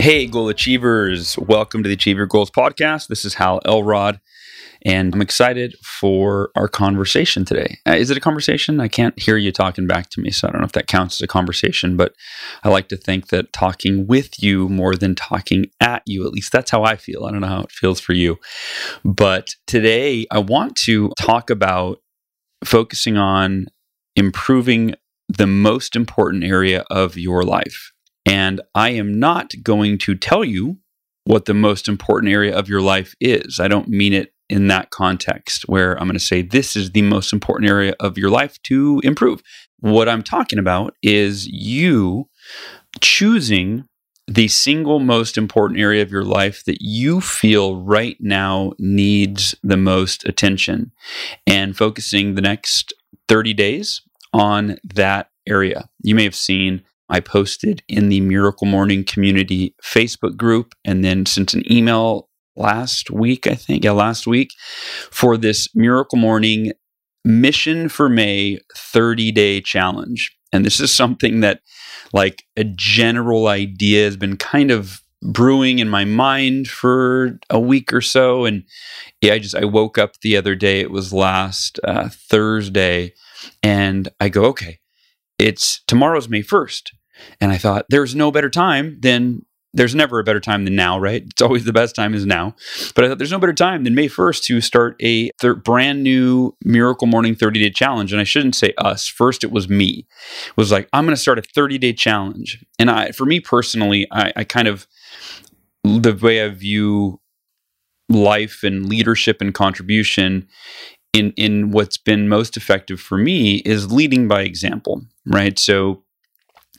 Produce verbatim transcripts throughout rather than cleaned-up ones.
Hey, goal achievers. Welcome to the Achieve Your Goals podcast. This is Hal Elrod, and I'm excited for our conversation today. Uh, is it a conversation? I can't hear you talking back to me, so I don't know if that counts as a conversation, but I like to think that talking with you more than talking at you, at least that's how I feel. I don't know how it feels for you. But today, I want to talk about focusing on improving the most important area of your life. And I am not going to tell you what the most important area of your life is. I don't mean it in that context where I'm going to say this is the most important area of your life to improve. What I'm talking about is you choosing the single most important area of your life that you feel right now needs the most attention and focusing the next thirty days on that area. You may have seen I posted in the Miracle Morning community Facebook group and then sent an email last week, I think, yeah, last week for this Miracle Morning Mission for May thirty-day challenge. And this is something that like a general idea has been kind of brewing in my mind for a week or so. And yeah, I just, I woke up the other day, it was last uh, Thursday, and I go, okay, it's tomorrow's May first. And I thought, there's no better time than, there's never a better time than now, right? It's always the best time is now. But I thought there's no better time than May first to start a thir- brand new Miracle Morning thirty-day challenge. And I shouldn't say us. First, it was me. It was like, I'm going to start a thirty-day challenge. And I, for me personally, I, I kind of, the way I view life and leadership and contribution in in what's been most effective for me is leading by example, right? So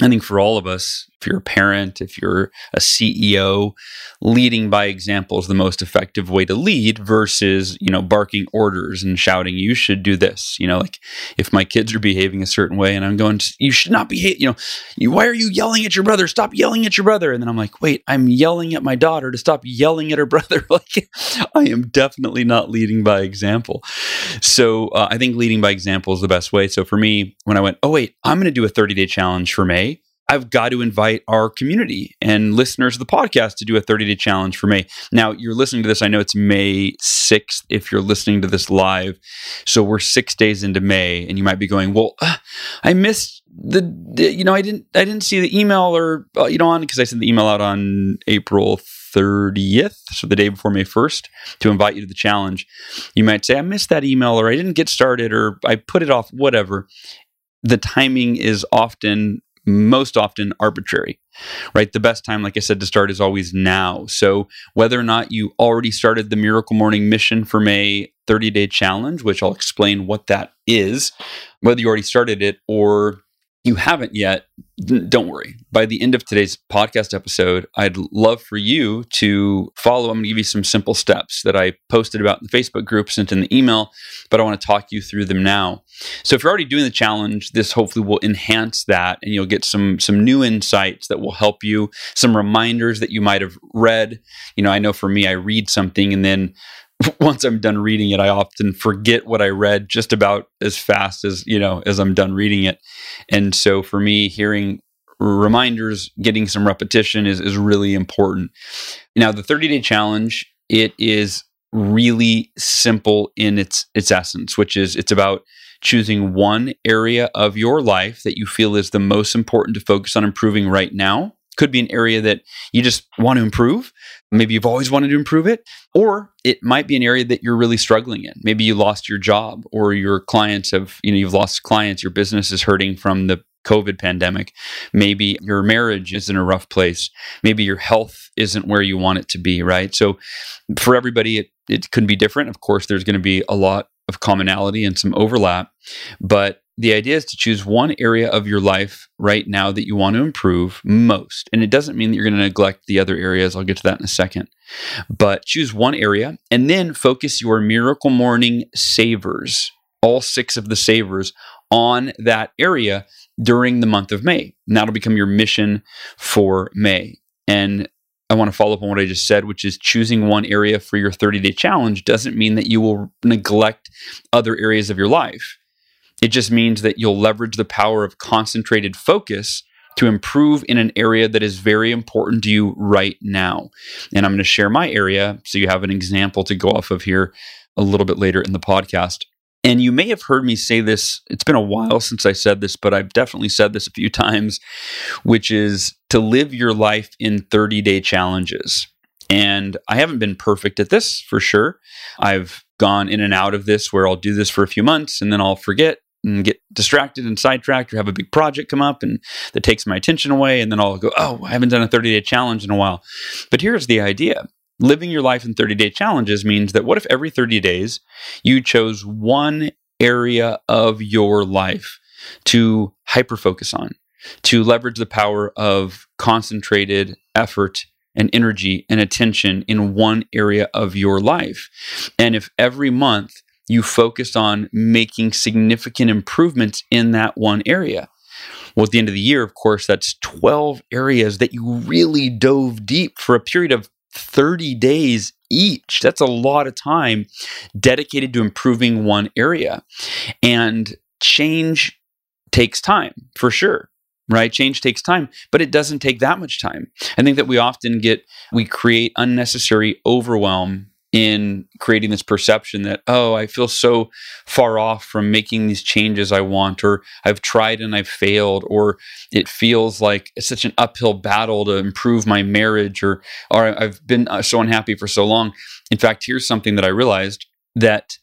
I think for all of us, if you're a parent, if you're a C E O, leading by example is the most effective way to lead versus, you know, barking orders and shouting, you should do this. You know, like if my kids are behaving a certain way and I'm going, you should not behave, you know, you, why are you yelling at your brother? Stop yelling at your brother. And then I'm like, wait, I'm yelling at my daughter to stop yelling at her brother. Like I am definitely not leading by example. So uh, I think leading by example is the best way. So for me, when I went, oh wait, I'm going to do a thirty-day challenge for May, I've got to invite our community and listeners of the podcast to do a thirty-day challenge for May. Now, you're listening to this. I know it's May sixth if you're listening to this live. So we're six days into May, and you might be going, well, uh, I missed the, the, you know, I didn't I didn't see the email or, uh, you know, on because I sent the email out on April thirtieth, so the day before May first, to invite you to the challenge. You might say, I missed that email or I didn't get started or I put it off, whatever. The timing is often most often arbitrary, right? The best time, like I said, to start is always now. So whether or not you already started the Miracle Morning Mission for May thirty-day challenge, which I'll explain what that is, whether you already started it or you haven't yet, don't worry. By the end of today's podcast episode, I'd love for you to follow. I'm going to give you some simple steps that I posted about in the Facebook group, sent in the email, but I want to talk you through them now. So if you're already doing the challenge, this hopefully will enhance that and you'll get some some new insights that will help you, some reminders that you might have read. You know, I know for me, I read something and then once I'm done reading it, I often forget what I read just about as fast as, you know, as I'm done reading it. And so for me, hearing reminders, getting some repetition is, is really important. Now, the thirty-day challenge, it is really simple in its its essence, which is it's about choosing one area of your life that you feel is the most important to focus on improving right now. Could be an area that you just want to improve. Maybe you've always wanted to improve it, or it might be an area that you're really struggling in. Maybe you lost your job or your clients have, you know, you've lost clients, your business is hurting from the COVID pandemic. Maybe your marriage is in a rough place. Maybe your health isn't where you want it to be, right? So for everybody, it, it could be different. Of course, there's going to be a lot of commonality and some overlap, but the idea is to choose one area of your life right now that you want to improve most. And it doesn't mean that you're going to neglect the other areas. I'll get to that in a second. But choose one area and then focus your Miracle Morning savers, all six of the savers, on that area during the month of May. And that'll become your mission for May. And I want to follow up on what I just said, which is choosing one area for your thirty-day challenge doesn't mean that you will neglect other areas of your life. It just means that you'll leverage the power of concentrated focus to improve in an area that is very important to you right now. And I'm going to share my area so you have an example to go off of here a little bit later in the podcast. And you may have heard me say this. It's been a while since I said this, but I've definitely said this a few times, which is to live your life in thirty-day challenges. And I haven't been perfect at this, for sure. I've gone in and out of this where I'll do this for a few months and then I'll forget and get distracted and sidetracked or have a big project come up and that takes my attention away. And then I'll go, oh, I haven't done a thirty-day challenge in a while. But here's the idea. Living your life in thirty-day challenges means that what if every thirty days you chose one area of your life to hyper-focus on, to leverage the power of concentrated effort and energy and attention in one area of your life. And if every month you focused on making significant improvements in that one area, well, at the end of the year, of course, that's twelve areas that you really dove deep for a period of thirty days each. That's a lot of time dedicated to improving one area. And change takes time, for sure. Right? Change takes time, but it doesn't take that much time. I think that we often get, we create unnecessary overwhelm in creating this perception that, oh, I feel so far off from making these changes I want, or I've tried and I've failed, or it feels like it's such an uphill battle to improve my marriage, or, or I've been so unhappy for so long. In fact, here's something that I realized that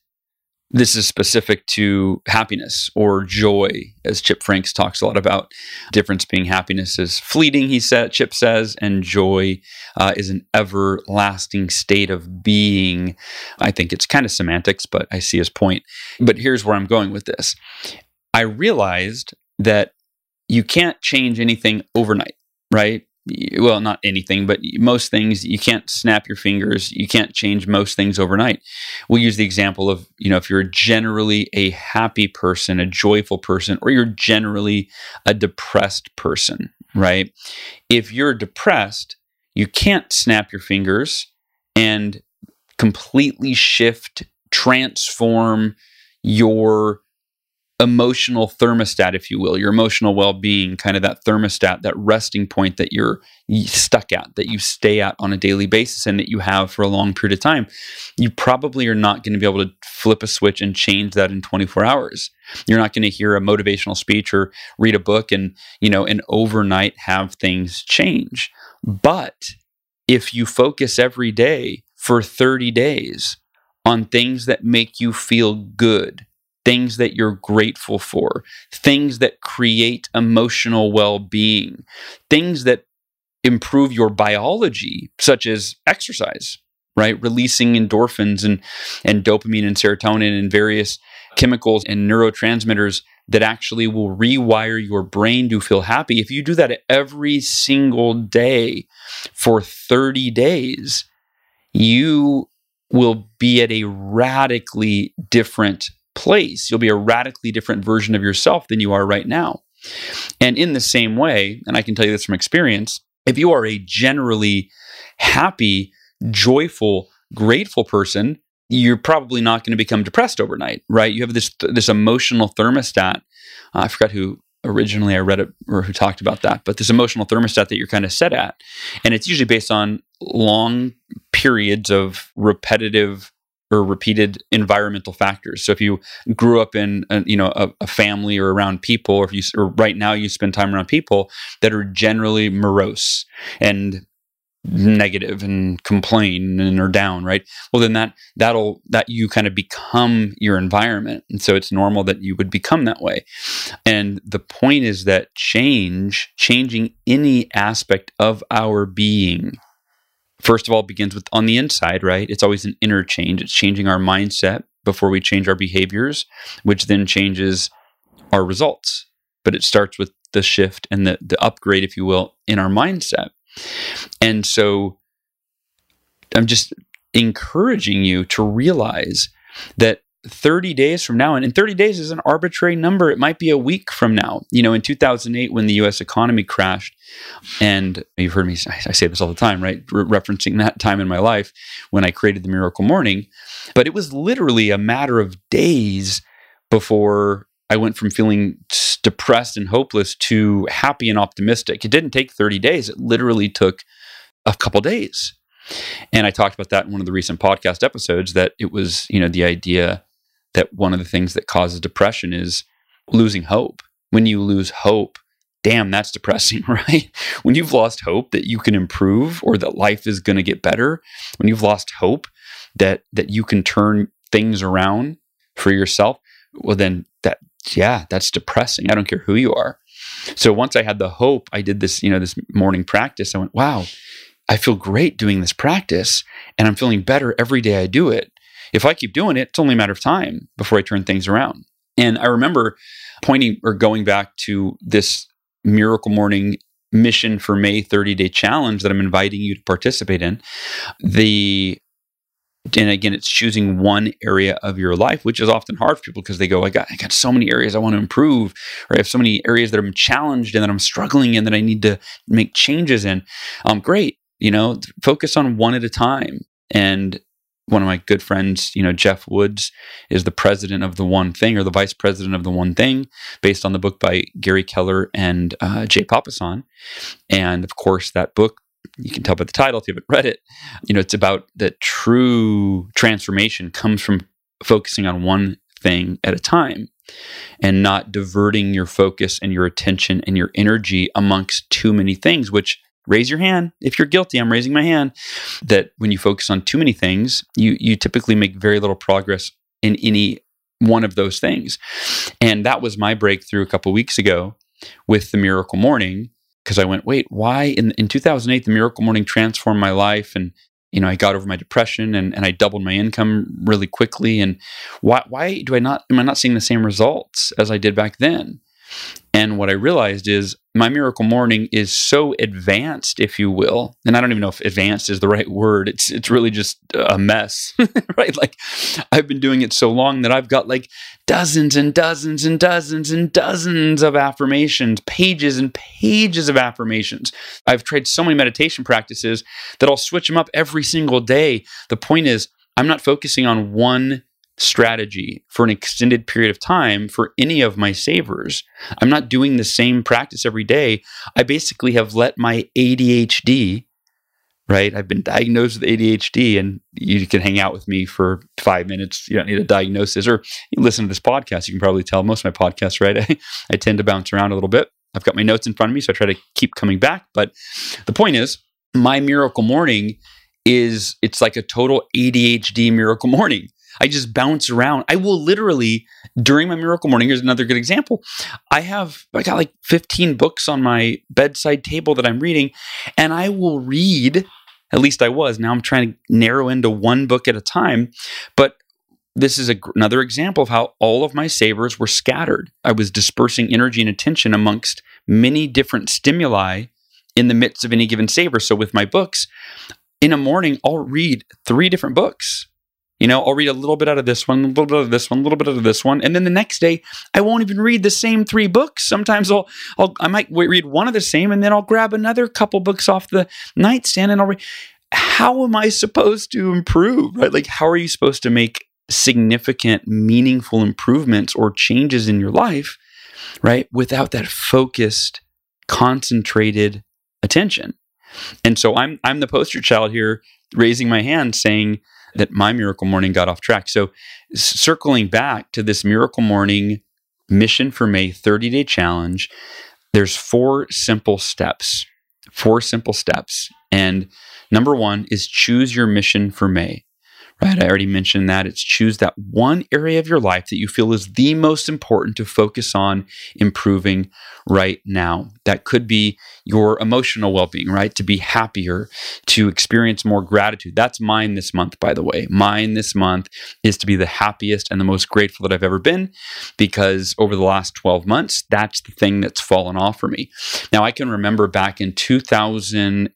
this is specific to happiness or joy, as Chip Franks talks a lot about. Difference being happiness is fleeting, he said. Chip says, and joy uh, is an everlasting state of being. I think it's kind of semantics, but I see his point. But here's where I'm going with this. I realized that you can't change anything overnight, right? Well, not anything, but most things, you can't snap your fingers. You can't change most things overnight. We'll use the example of, you know, if you're generally a happy person, a joyful person, or you're generally a depressed person, right? If you're depressed, you can't snap your fingers and completely shift, transform your emotional thermostat, if you will, your emotional well-being, kind of that thermostat, that resting point that you're stuck at, that you stay at on a daily basis and that you have for a long period of time. You probably are not going to be able to flip a switch and change that in twenty-four hours. You're not going to hear a motivational speech or read a book and, you know, and overnight have things change. But if you focus every day for thirty days on things that make you feel good, things that you're grateful for, things that create emotional well-being, things that improve your biology, such as exercise, right? Releasing endorphins and, and dopamine and serotonin and various chemicals and neurotransmitters that actually will rewire your brain to feel happy. If you do that every single day for thirty days, you will be at a radically different place. You'll be a radically different version of yourself than you are right now. And in the same way, and I can tell you this from experience, if you are a generally happy, joyful, grateful person, you're probably not going to become depressed overnight, right? You have this this emotional thermostat. Uh, I forgot who originally I read it or who talked about that, but this emotional thermostat that you're kind of set at. And it's usually based on long periods of repetitive or repeated environmental factors. So if you grew up in a, you know, a, a family or around people, or if you or right now you spend time around people that are generally morose and negative and complain and are down, right? Well, then that that'll that you kind of become your environment, and so it's normal that you would become that way. And the point is that change, changing any aspect of our being, first of all, begins with on the inside, right? It's always an inner change. It's changing our mindset, before we change our behaviors, which then changes our results. But it starts with the shift and the, the upgrade, if you will, in our mindset. And so I'm just encouraging you to realize that thirty days from now, and in thirty days is an arbitrary number. It might be a week from now. You know, in two thousand eight, when the U S economy crashed, and you've heard me, I say this all the time, right? Re- referencing that time in my life when I created the Miracle Morning, but it was literally a matter of days before I went from feeling depressed and hopeless to happy and optimistic. It didn't take thirty days. It literally took a couple days. And I talked about that in one of the recent podcast episodes, that it was, you know, the idea that one of the things that causes depression is losing hope. When you lose hope, damn, that's depressing, right? When you've lost hope that you can improve or that life is going to get better, when you've lost hope that that you can turn things around for yourself, well, then that, yeah, that's depressing. I don't care who you are. So once I had the hope, I did this, you know, this morning practice. I went, wow, I feel great doing this practice, and I'm feeling better every day I do it. If I keep doing it, it's only a matter of time before I turn things around. And I remember pointing or going back to this Miracle Morning Mission for May thirty-day challenge that I'm inviting you to participate in. The And again, it's choosing one area of your life, which is often hard for people because they go, I got I got so many areas I want to improve, or I have so many areas that I'm challenged and that I'm struggling in that I need to make changes in. Um, great. You know, focus on one at a time. And one of my good friends, you know, Jeff Woods, is the president of The One Thing, or the vice president of The One Thing, based on the book by Gary Keller and uh, Jay Papasan. And of course, that book, you can tell by the title if you haven't read it, you know, it's about that true transformation comes from focusing on one thing at a time and not diverting your focus and your attention and your energy amongst too many things, which, raise your hand if you're guilty. I'm raising my hand. That when you focus on too many things, you you typically make very little progress in any one of those things. And that was my breakthrough a couple of weeks ago with the Miracle Morning, because I went, wait, why? In, in two thousand eight, the Miracle Morning transformed my life, and you know I got over my depression, and, and I doubled my income really quickly. And why why do I not am I not seeing the same results as I did back then? And what I realized is my Miracle Morning is so advanced, if you will. And I don't even know if advanced is the right word. It's it's really just a mess, right? Like I've been doing it so long that I've got like dozens and dozens and dozens and dozens of affirmations, pages and pages of affirmations. I've tried so many meditation practices that I'll switch them up every single day. The point is, I'm not focusing on one strategy for an extended period of time for any of my savers. I'm not doing the same practice every day. I basically have let my A D H D, right? I've been diagnosed with A D H D, and you can hang out with me for five minutes. You don't need a diagnosis, or you listen to this podcast. You can probably tell most of my podcasts, right? I, I tend to bounce around a little bit. I've got my notes in front of me, so I try to keep coming back. But the point is, my Miracle Morning is, it's like a total A D H D Miracle Morning. I just bounce around. I will literally, during my Miracle Morning, here's another good example. I have, I got like fifteen books on my bedside table that I'm reading, and I will read, at least I was, now I'm trying to narrow into one book at a time, but this is a, another example of how all of my savers were scattered. I was dispersing energy and attention amongst many different stimuli in the midst of any given saver. So with my books, in a morning, I'll read three different books. You know, I'll read a little bit out of this one, a little bit out of this one, a little bit out of this one. And then the next day, I won't even read the same three books. Sometimes I'll, I'll I might read one of the same, and then I'll grab another couple books off the nightstand and I'll read. How am I supposed to improve, right? Like, how are you supposed to make significant, meaningful improvements or changes in your life, right? Without that focused, concentrated attention. And so I'm, I'm the poster child here, raising my hand saying that my Miracle Morning got off track. So circling back to this Miracle Morning Mission for May thirty-day challenge, there's four simple steps, four simple steps. And number one is choose your mission for May. right? I already mentioned that. It's choose that one area of your life that you feel is the most important to focus on improving right now. That could be your emotional well-being, right? To be happier, to experience more gratitude. That's mine this month, by the way. Mine this month is to be the happiest and the most grateful that I've ever been, because over the last twelve months, that's the thing that's fallen off for me. Now, I can remember back in two thousand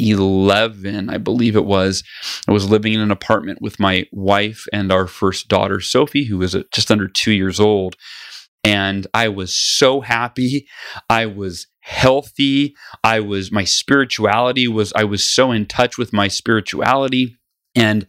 eleven, I believe it was, I was living in an apartment with my wife and our first daughter, Sophie, who was just under two years old. And I was so happy. I was healthy. I was, my spirituality was, I was so in touch with my spirituality. And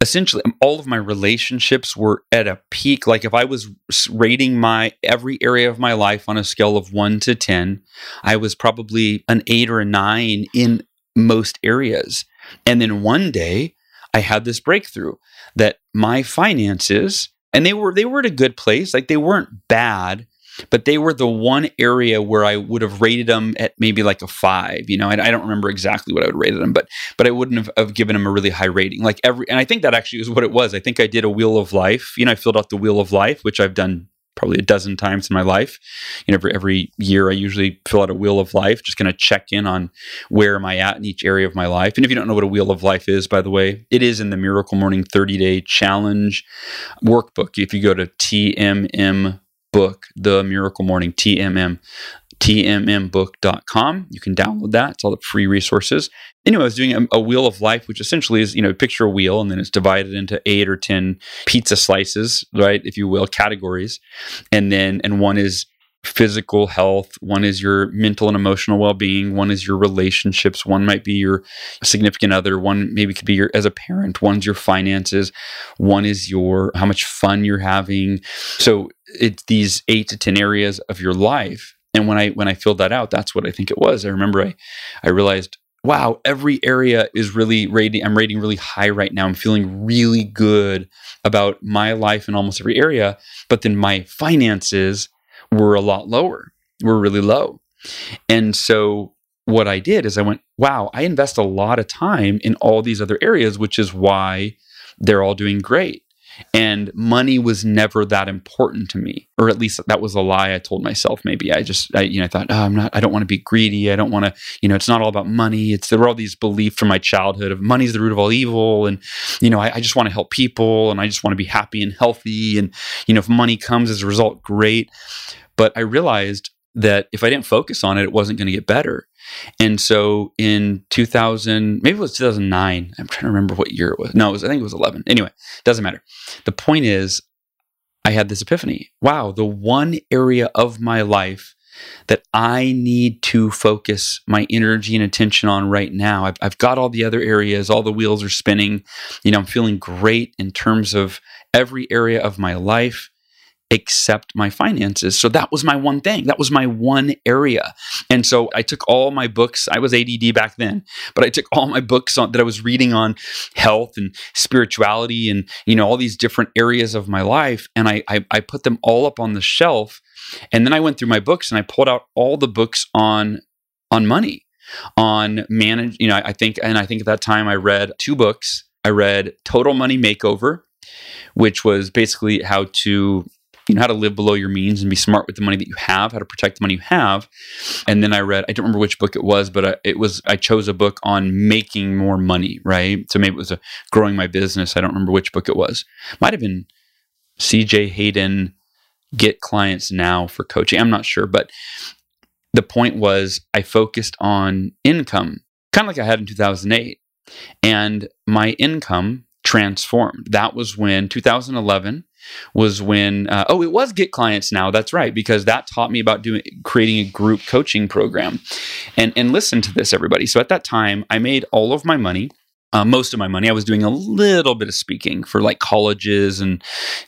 essentially, all of my relationships were at a peak. Like if I was rating my every area of my life on a scale of one to ten, I was probably an eight or a nine in most areas. And then one day I had this breakthrough that my finances, and they were, they were at a good place. Like they weren't bad, but they were the one area where I would have rated them at maybe like a five, you know, and I don't remember exactly what I would rate them, but, but I wouldn't have, have given them a really high rating. Like every, and I think that actually is what it was. I think I did a Wheel of Life, you know, I filled out the Wheel of Life, which I've done probably a dozen times in my life. You know, every, every year I usually fill out a Wheel of Life, just kind of check in on where am I at in each area of my life. And if you don't know what a Wheel of Life is, by the way, it is in the Miracle Morning thirty-day challenge workbook. If you go to T M M book, the Miracle Morning, T M M, T M M book dot com. You can download that. It's all the free resources. Anyway, I was doing a, a Wheel of Life, which essentially is, you know, picture a wheel and then it's divided into eight or ten pizza slices, right? If you will, categories. And then, and one is physical health, one is your mental and emotional well-being, one is your relationships, one might be your significant other, one maybe could be your as a parent, one's your finances, one is your how much fun you're having. So it's these eight to ten areas of your life. And when I when I filled that out, that's what I think it was. I remember I I realized, wow, every area is really rating, I'm rating really high right now. I'm feeling really good about my life in almost every area, but then my finances were a lot lower. We're really low. And so what I did is I went, wow, I invest a lot of time in all these other areas, which is why they're all doing great. And money was never that important to me, or at least that was a lie I told myself. Maybe I just, I, you know, I thought, oh, I'm not, I don't want to be greedy. I don't want to, you know, it's not all about money. It's, there were all these beliefs from my childhood of money's the root of all evil. And, you know, I, I just want to help people and I just want to be happy and healthy. And, you know, if money comes as a result, great. But I realized that if I didn't focus on it, it wasn't going to get better. And so in two thousand, maybe it was two thousand nine. I'm trying to remember what year it was. No, it was, I think it was eleven. Anyway, doesn't matter. The point is, I had this epiphany. Wow, the one area of my life that I need to focus my energy and attention on right now. I've, I've got all the other areas, all the wheels are spinning. You know, I'm feeling great in terms of every area of my life, except my finances. So that was my one thing. That was my one area. And so I took all my books. I was A D D back then, but I took all my books on, that I was reading on health and spirituality and, you know, all these different areas of my life. And I, I, I put them all up on the shelf. And then I went through my books and I pulled out all the books on, on money, on manage, you know, I think, and I think at that time I read two books. I read Total Money Makeover, which was basically how to You know, how to live below your means and be smart with the money that you have, how to protect the money you have. And then I read, I don't remember which book it was, but I, it was, I chose a book on making more money, right? So maybe it was a growing my business. I don't remember which book it was. Might've been C J Hayden, Get Clients Now for Coaching. I'm not sure, but the point was I focused on income, kind of like I had in two thousand eight, and my income transformed. That was when two thousand eleven was when, uh, oh, it was Get Clients Now. That's right. Because that taught me about doing, creating a group coaching program. And, and listen to this, everybody. So at that time, I made all of my money, uh, most of my money. I was doing a little bit of speaking for like colleges and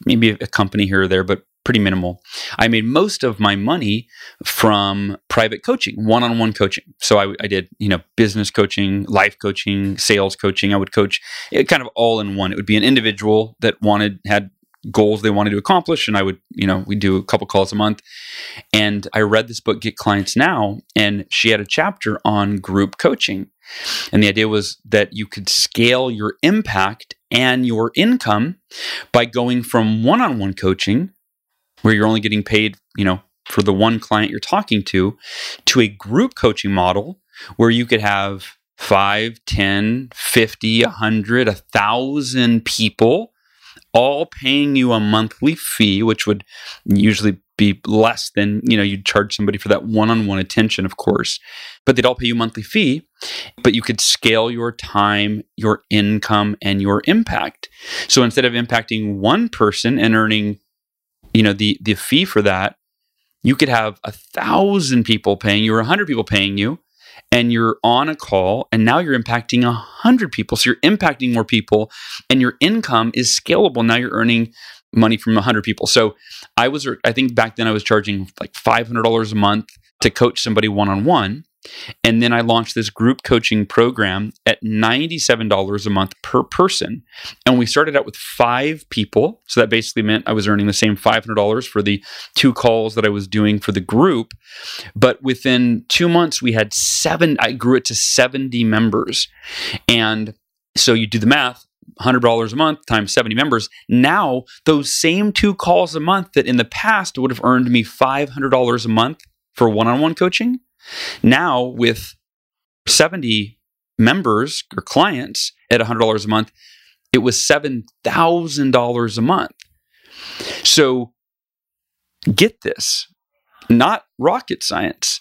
maybe a company here or there, but pretty minimal. I made most of my money from private coaching, one-on-one coaching. So I, I did, you know, business coaching, life coaching, sales coaching. I would coach it kind of all in one. It would be an individual that wanted, had goals they wanted to accomplish. And I would, you know, we do a couple calls a month. And I read this book, Get Clients Now, and she had a chapter on group coaching. And the idea was that you could scale your impact and your income by going from one-on-one coaching, where you're only getting paid, you know, for the one client you're talking to, to a group coaching model where you could have five, ten, fifty, one hundred, one thousand people all paying you a monthly fee, which would usually be less than, you know, you'd charge somebody for that one-on-one attention, of course, but they'd all pay you a monthly fee, but you could scale your time, your income, and your impact. So instead of impacting one person and earning, you know, the, the fee for that, you could have a thousand people paying you or a hundred people paying you, and you're on a call, and now you're impacting one hundred people. So you're impacting more people, and your income is scalable. Now you're earning money from one hundred people. So I was, I think back then I was charging like five hundred dollars a month to coach somebody one-on-one. And then I launched this group coaching program at ninety-seven dollars a month per person. And we started out with five people. So that basically meant I was earning the same five hundred dollars for the two calls that I was doing for the group. But within two months, we had seven, I grew it to seventy members. And so you do the math, one hundred dollars a month times seventy members. Now, those same two calls a month that in the past would have earned me five hundred dollars a month for one-on-one coaching, now with seventy members or clients at one hundred dollars a month, it was seven thousand dollars a month. So get this, not rocket science.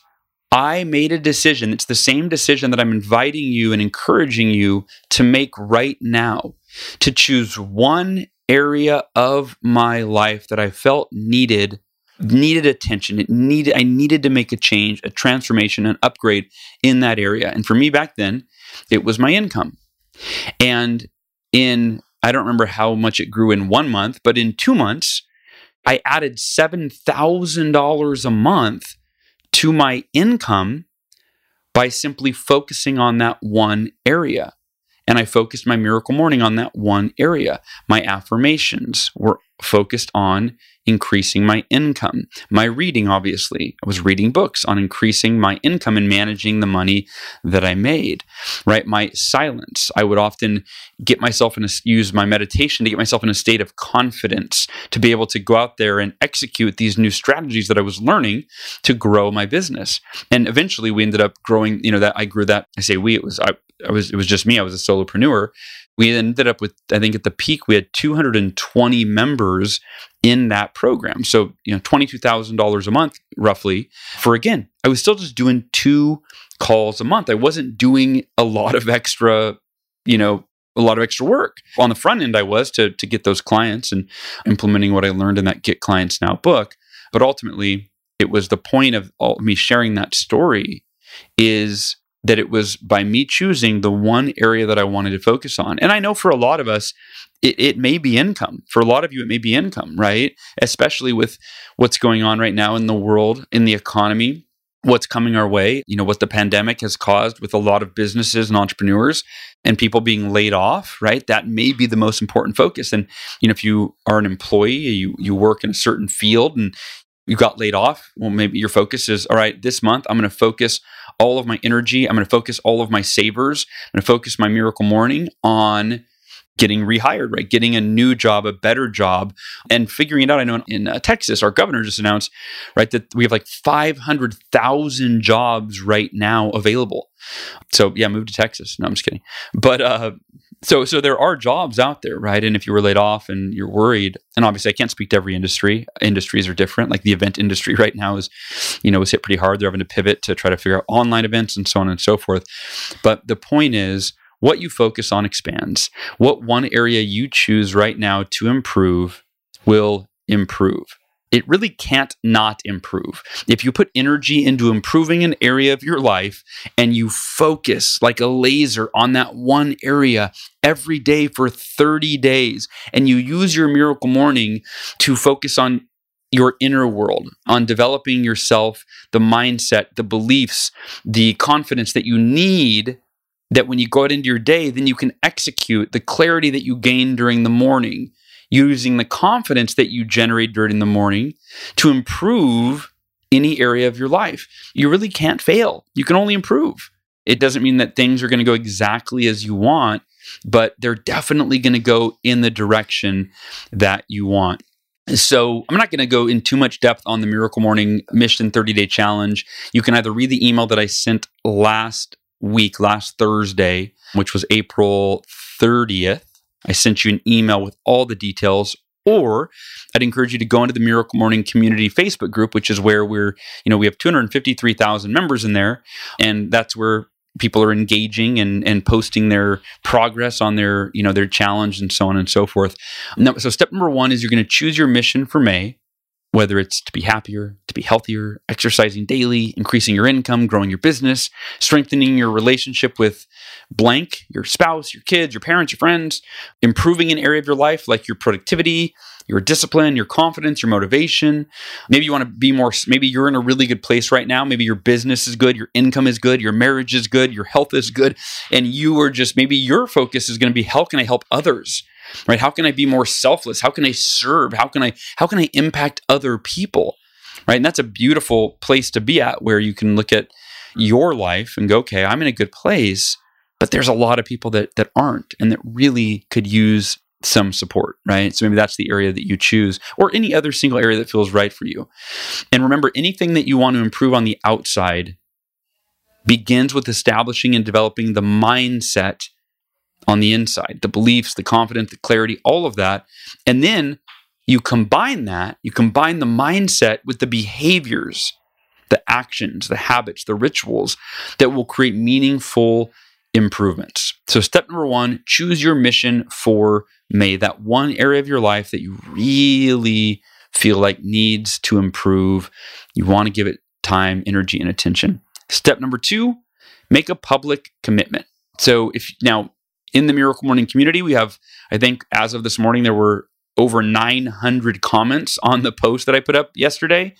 I made a decision. It's the same decision that I'm inviting you and encouraging you to make right now, to choose one area of my life that I felt needed needed attention. It needed, I needed to make a change, a transformation, an upgrade in that area. And for me back then, it was my income. And in, I don't remember how much it grew in one month, but in two months, I added seven thousand dollars a month to my income by simply focusing on that one area. And I focused my Miracle Morning on that one area. My affirmations were focused on increasing my income. My reading, obviously, I was reading books on increasing my income and managing the money that I made, right? My silence, I would often get myself in a, use my meditation to get myself in a state of confidence to be able to go out there and execute these new strategies that I was learning to grow my business. And eventually we ended up growing, you know, that I grew that, I say we, it was, I, I was, it was just me. I was a solopreneur. We ended up with, I think at the peak, we had two hundred twenty members in that program. So, you know, twenty-two thousand dollars a month roughly for, again, I was still just doing two calls a month. I wasn't doing a lot of extra, you know, a lot of extra work. On the front end, I was to, to get those clients and implementing what I learned in that Get Clients Now book. But ultimately, it was the point of all, me sharing that story is that it was by me choosing the one area that I wanted to focus on. And I know for a lot of us, it, it may be income. For a lot of you, it may be income, right? Especially with what's going on right now in the world, in the economy, what's coming our way, you know, what the pandemic has caused with a lot of businesses and entrepreneurs and people being laid off, right? That may be the most important focus. And, you know, if you are an employee, you you work in a certain field and you got laid off, well, maybe your focus is, all right, this month, I'm going to focus all of my energy. I'm going to focus all of my savers. I'm going to focus my Miracle Morning on getting rehired, right? Getting a new job, a better job, and figuring it out. I know in, in uh, Texas, our governor just announced, right, that we have like five hundred thousand jobs right now available. So yeah, move to Texas. No, I'm just kidding. But uh, so so there are jobs out there, right? And if you were laid off and you're worried, and obviously I can't speak to every industry. Industries are different. Like the event industry right now is, you know, was hit pretty hard. They're having to pivot to try to figure out online events and so on and so forth. But the point is, what you focus on expands. What one area you choose right now to improve will improve. It really can't not improve. If you put energy into improving an area of your life and you focus like a laser on that one area every day for thirty days, and you use your Miracle Morning to focus on your inner world, on developing yourself, the mindset, the beliefs, the confidence that you need, that when you go out into your day, then you can execute the clarity that you gain during the morning. using the confidence that you generate during the morning to improve any area of your life. You really can't fail. You can only improve. It doesn't mean that things are going to go exactly as you want, but they're definitely going to go in the direction that you want. So I'm not going to go in too much depth on the Miracle Morning Mission thirty-day Challenge. You can either read the email that I sent last week, last Thursday, which was April thirtieth. I sent you an email with all the details, or I'd encourage you to go into the Miracle Morning Community Facebook group, which is where we're, you know, we have two hundred fifty-three thousand members in there, and that's where people are engaging and, and posting their progress on their, you know, their challenge and so on and so forth. Now, so step number one is you're going to choose your mission for May, whether it's to be happier, to be healthier, exercising daily, increasing your income, growing your business, strengthening your relationship with blank, your spouse, your kids, your parents, your friends, improving an area of your life like your productivity, your discipline, your confidence, your motivation. Maybe you want to be more, maybe you're in a really good place right now. Maybe your business is good, your income is good, your marriage is good, your health is good, and you are just, maybe your focus is going to be, how can I help others, right? How can I be more selfless? How can I serve? How can I, how can I impact other people, right? And that's a beautiful place to be at, where you can look at your life and go, okay, I'm in a good place, but there's a lot of people that that aren't and that really could use some support, right? So maybe that's the area that you choose, or any other single area that feels right for you. And remember, anything that you want to improve on the outside begins with establishing and developing the mindset on the inside, the beliefs, the confidence, the clarity, all of that. And then you combine that, you combine the mindset with the behaviors, the actions, the habits, the rituals that will create meaningful improvements. So step number one, choose your mission for May, that one area of your life that you really feel like needs to improve. You want to give it time, energy, and attention. Step number two, make a public commitment. So if now in the Miracle Morning community, we have, I think as of this morning, there were over nine hundred comments on the post that I put up yesterday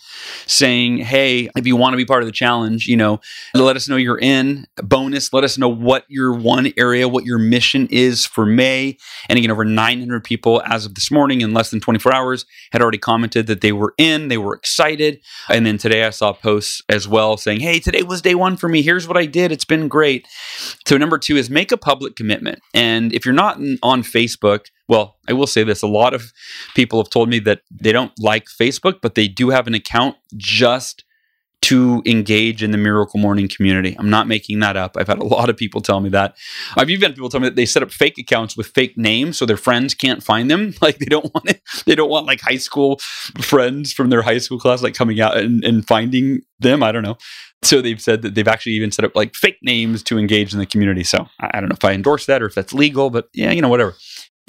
saying, hey, if you want to be part of the challenge, you know, let us know you're in. Bonus, let us know what your one area, what your mission is for May. And again, over nine hundred people as of this morning in less than twenty-four hours had already commented that they were in, they were excited. And then today I saw posts as well saying, hey, today was day one for me. Here's what I did. It's been great. So number two is make a public commitment. And if you're not in, on Facebook, well, I will say this. A lot of people have told me that they don't like Facebook, but they do have an account just to engage in the Miracle Morning community. I'm not making that up. I've had a lot of people tell me that. I've even had people tell me that they set up fake accounts with fake names so their friends can't find them. Like they don't want it. They don't want like high school friends from their high school class like coming out and, and finding them. I don't know. So they've said that they've actually even set up like fake names to engage in the community. So I don't know if I endorse that or if that's legal, but yeah, you know, whatever.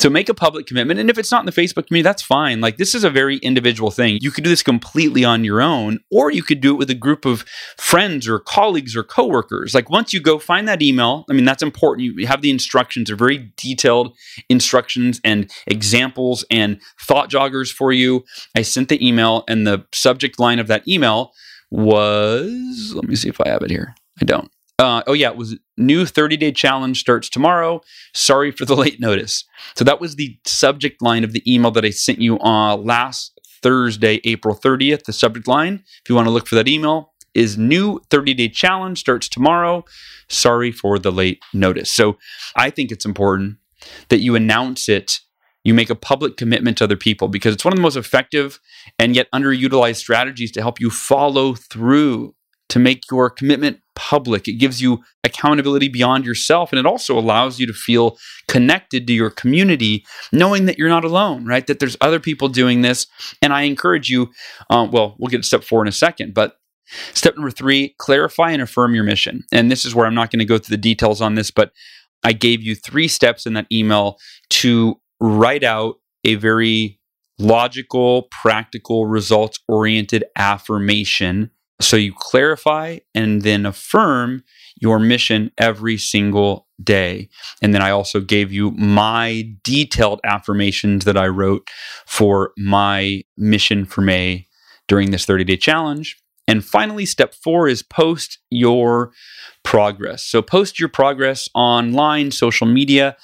So make a public commitment. And if it's not in the Facebook community, that's fine. Like this is a very individual thing. You could do this completely on your own, or you could do it with a group of friends or colleagues or coworkers. Like once you go find that email, I mean, that's important. You have the instructions, they're very detailed instructions and examples and thought joggers for you. I sent the email, and the subject line of that email was, let me see if I have it here. I don't. Uh, oh yeah, it was new thirty-day challenge starts tomorrow. Sorry for the late notice. So that was the subject line of the email that I sent you uh, last Thursday, April thirtieth. The subject line, if you want to look for that email, is new thirty-day challenge starts tomorrow. Sorry for the late notice. So I think it's important that you announce it. You make a public commitment to other people because it's one of the most effective and yet underutilized strategies to help you follow through, to make your commitment public. It gives you accountability beyond yourself, and it also allows you to feel connected to your community, knowing that you're not alone, right? That there's other people doing this. And I encourage you, uh, well, we'll get to step four in a second, but step number three, clarify and affirm your mission. And this is where I'm not going to go through the details on this, but I gave you three steps in that email to write out a very logical, practical, results-oriented affirmation. So you clarify and then affirm your mission every single day. And then I also gave you my detailed affirmations that I wrote for my mission for May during this thirty-day challenge. And finally, step four is post your progress. So post your progress online, social media,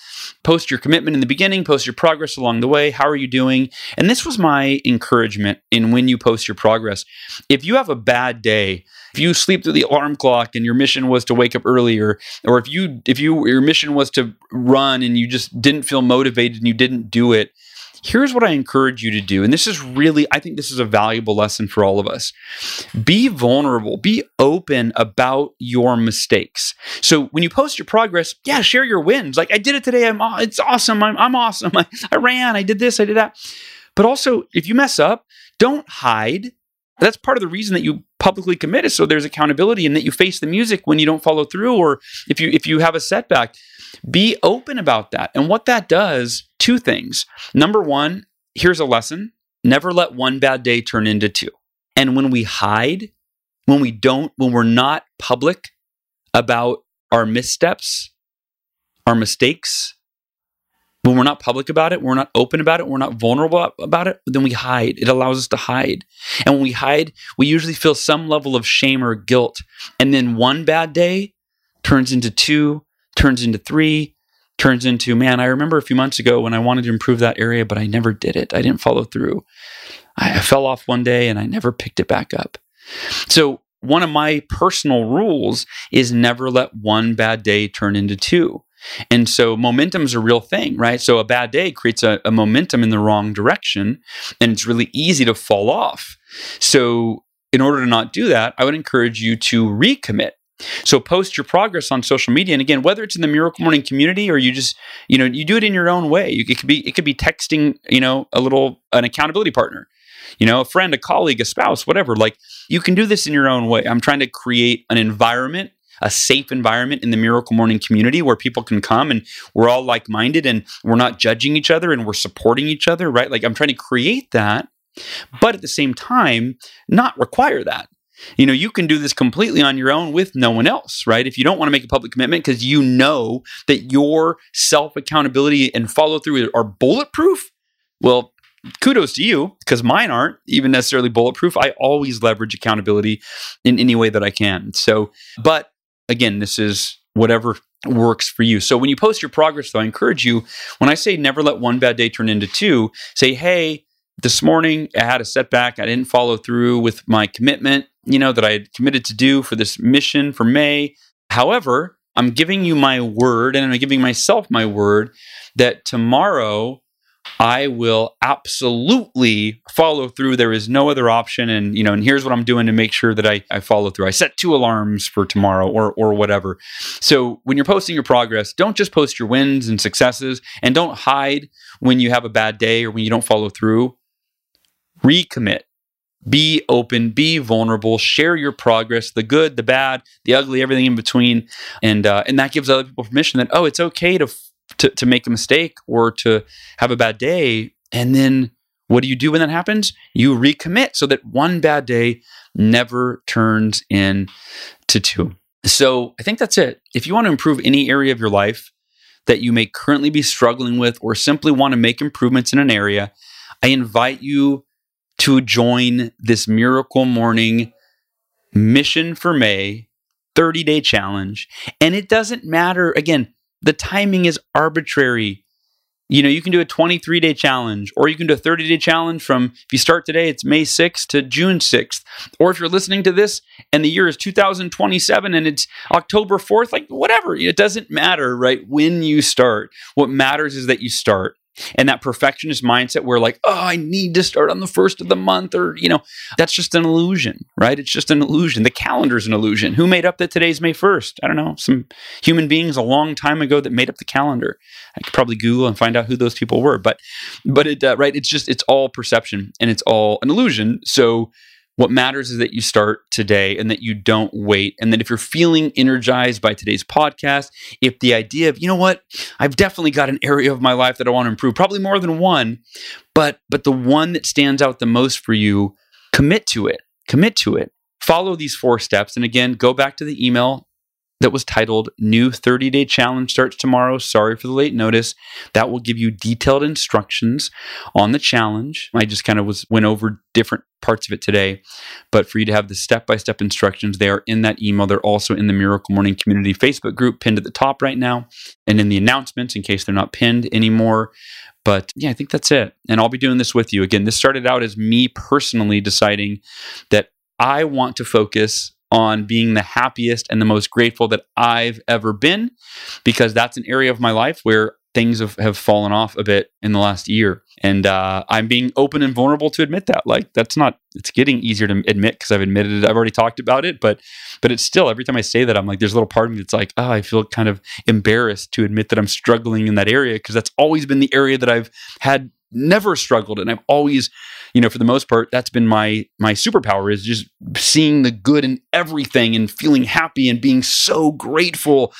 post your commitment in the beginning, post your progress along the way. How are you doing? And this was my encouragement in when you post your progress. If you have a bad day, if you sleep through the alarm clock and your mission was to wake up earlier, or if you if you your mission was to run and you just didn't feel motivated and you didn't do it, here's what I encourage you to do. And this is really, I think this is a valuable lesson for all of us. Be vulnerable, be open about your mistakes. So when you post your progress, yeah, share your wins. Like, I did it today. I'm, it's awesome. I'm, I'm awesome. I, I ran, I did this, I did that. But also, if you mess up, don't hide. That's part of the reason that you publicly commit is so there's accountability and that you face the music when you don't follow through, or if you if you have a setback. Be open about that. And what that does, two things. Number one, here's a lesson. Never let one bad day turn into two. And when we hide, when we don't, when we're not public about our missteps, our mistakes, when we're not public about it, we're not open about it, we're not vulnerable about it, then we hide. It allows us to hide. And when we hide, we usually feel some level of shame or guilt. And then one bad day turns into two, turns into three, turns into, man, I remember a few months ago when I wanted to improve that area, but I never did it. I didn't follow through. I fell off one day and I never picked it back up. So one of my personal rules is never let one bad day turn into two. And so momentum is a real thing, right? So a bad day creates a, a momentum in the wrong direction, and it's really easy to fall off. So in order to not do that, I would encourage you to recommit. So post your progress on social media. And again, whether it's in the Miracle Morning community or you just, you know, you do it in your own way. You, it could be, it could be texting, you know, a little, an accountability partner, you know, a friend, a colleague, a spouse, whatever. Like, you can do this in your own way. I'm trying to create an environment, a safe environment in the Miracle Morning community where people can come and we're all like-minded and we're not judging each other and we're supporting each other, right? Like, I'm trying to create that, but at the same time, not require that. You know, you can do this completely on your own with no one else, right? If you don't want to make a public commitment because you know that your self-accountability and follow-through are bulletproof, well, kudos to you, because mine aren't even necessarily bulletproof. I always leverage accountability in any way that I can. So, but again, this is whatever works for you. So when you post your progress, though, I encourage you, when I say never let one bad day turn into two, say, hey, this morning I had a setback. I didn't follow through with my commitment, you know, that I had committed to do for this mission for May. However, I'm giving you my word, and I'm giving myself my word, that tomorrow I will absolutely follow through. There is no other option. And, you know, and here's what I'm doing to make sure that I, I follow through. I set two alarms for tomorrow, or or whatever. So when you're posting your progress, don't just post your wins and successes, and don't hide when you have a bad day or when you don't follow through. Recommit. Be open, be vulnerable, share your progress, the good, the bad, the ugly, everything in between. And uh, and that gives other people permission that, oh, it's okay to, f- to to make a mistake or to have a bad day. And then what do you do when that happens? You recommit, so that one bad day never turns into two. So I think that's it. If you want to improve any area of your life that you may currently be struggling with, or simply want to make improvements in an area, I invite you to join this Miracle Morning Mission for May thirty-day challenge. And it doesn't matter. Again, the timing is arbitrary. You know, you can do a twenty-three day challenge, or you can do a thirty day challenge from, if you start today, it's May sixth to June sixth. Or if you're listening to this and the year is two thousand twenty-seven and it's October fourth, like, whatever. It doesn't matter, right, when you start. What matters is that you start. And that perfectionist mindset where, like, oh, I need to start on the first of the month, or, you know, that's just an illusion, right? It's just an illusion. The calendar's an illusion. Who made up that today's May first? I don't know. Some human beings a long time ago that made up the calendar. I could probably Google and find out who those people were, but, but it, uh, right. It's just, it's all perception, and it's all an illusion. So what matters is that you start today, and that you don't wait. And that if you're feeling energized by today's podcast, if the idea of, you know what, I've definitely got an area of my life that I want to improve, probably more than one, but but the one that stands out the most for you, commit to it, commit to it. Follow these four steps. And again, go back to the email that was titled New thirty-Day Challenge Starts Tomorrow. Sorry for the late notice. That will give you detailed instructions on the challenge. I just kind of was went over different parts of it today, but for you to have the step-by-step instructions, they are in that email. They're also in the Miracle Morning Community Facebook group pinned at the top right now and in the announcements in case they're not pinned anymore. But yeah, I think that's it. And I'll be doing this with you. Again, this started out as me personally deciding that I want to focus on being the happiest and the most grateful that I've ever been, because that's an area of my life where things have, have fallen off a bit in the last year. And uh, I'm being open and vulnerable to admit that. Like, that's not, it's getting easier to admit because I've admitted it. I've already talked about it, but but it's still, every time I say that, I'm like, there's a little part of me that's like, oh, I feel kind of embarrassed to admit that I'm struggling in that area, because that's always been the area that I've had never struggled. And I've always, you know, for the most part, that's been my my superpower, is just seeing the good in everything and feeling happy and being so grateful.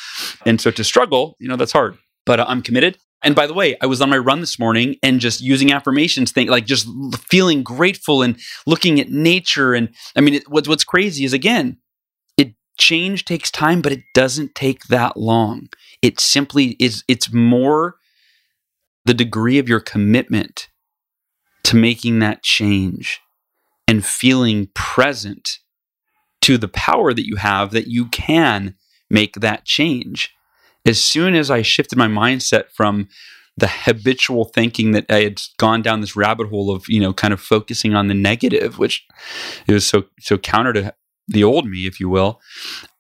And so to struggle, you know, that's hard. But uh, I'm committed. And by the way, I was on my run this morning and just using affirmations thing, like just feeling grateful and looking at nature. And I mean, it, what's, what's crazy is, again, it change takes time, but it doesn't take that long. It simply is, it's more the degree of your commitment to making that change and feeling present to the power that you have, that you can make that change. As soon as I shifted my mindset from the habitual thinking that I had gone down this rabbit hole of, you know, kind of focusing on the negative, which it was so so counter to the old me, if you will,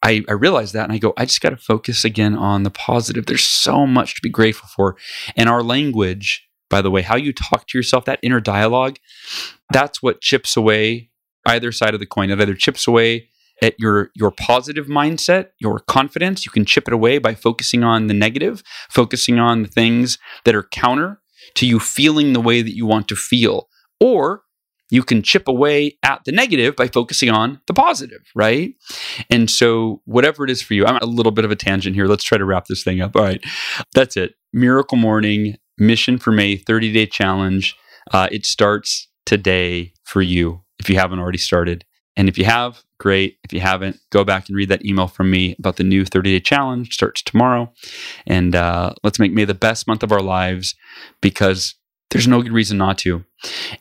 I, I realized that, and I go, I just got to focus again on the positive. There's so much to be grateful for. And our language, by the way, how you talk to yourself, that inner dialogue, that's what chips away either side of the coin. It either chips away at your your positive mindset, your confidence. You can chip it away by focusing on the negative, focusing on the things that are counter to you feeling the way that you want to feel. Or you can chip away at the negative by focusing on the positive, right? And so whatever it is for you, I'm a little bit of a tangent here. Let's try to wrap this thing up. All right, that's it. Miracle Morning Mission for May thirty-Day Challenge. Uh, it starts today for you if you haven't already started. And if you have, great. If you haven't, go back and read that email from me about the new thirty-Day Challenge. Starts tomorrow. And uh, let's make May the best month of our lives, because there's no good reason not to.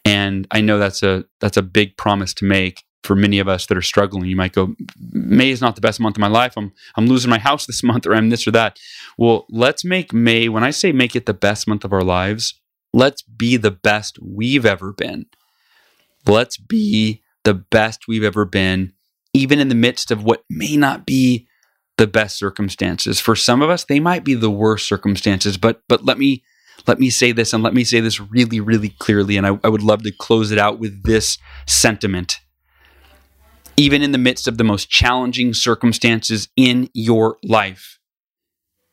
And I know that's a that's a big promise to make for many of us that are struggling. You might go, May is not the best month of my life. I'm I'm losing my house this month, or I'm this or that. Well, let's make May, when I say make it the best month of our lives, let's be the best we've ever been. Let's be the best we've ever been, even in the midst of what may not be the best circumstances. For some of us, they might be the worst circumstances, but but let me Let me say this, and let me say this really, really clearly, and I, I would love to close it out with this sentiment. Even in the midst of the most challenging circumstances in your life,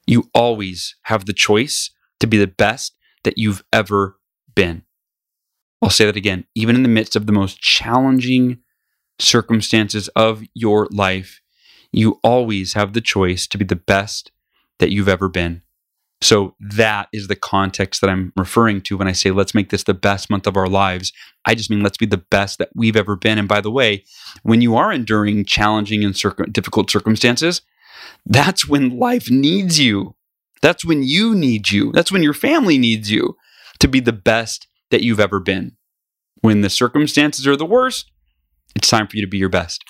you always have the choice to be the best that you've ever been. I'll say that again. Even in the midst of the most challenging circumstances of your life, you always have the choice to be the best that you've ever been. So that is the context that I'm referring to when I say let's make this the best month of our lives. I just mean let's be the best that we've ever been. And by the way, when you are enduring challenging and circ- difficult circumstances, that's when life needs you. That's when you need you. That's when your family needs you to be the best that you've ever been. When the circumstances are the worst, it's time for you to be your best.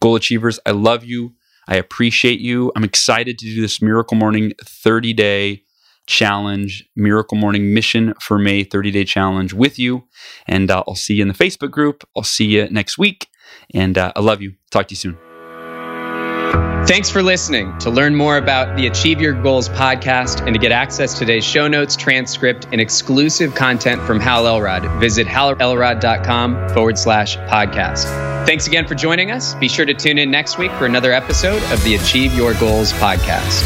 Goal achievers, I love you. I appreciate you. I'm excited to do this Miracle Morning thirty-Day Challenge, Miracle Morning Mission for May thirty-Day Challenge with you. And uh, I'll see you in the Facebook group. I'll see you next week. And uh, I love you. Talk to you soon. Thanks for listening. To learn more about the Achieve Your Goals podcast and to get access to today's show notes, transcript, and exclusive content from Hal Elrod, visit halelrod.com forward slash podcast. Thanks again for joining us. Be sure to tune in next week for another episode of the Achieve Your Goals podcast.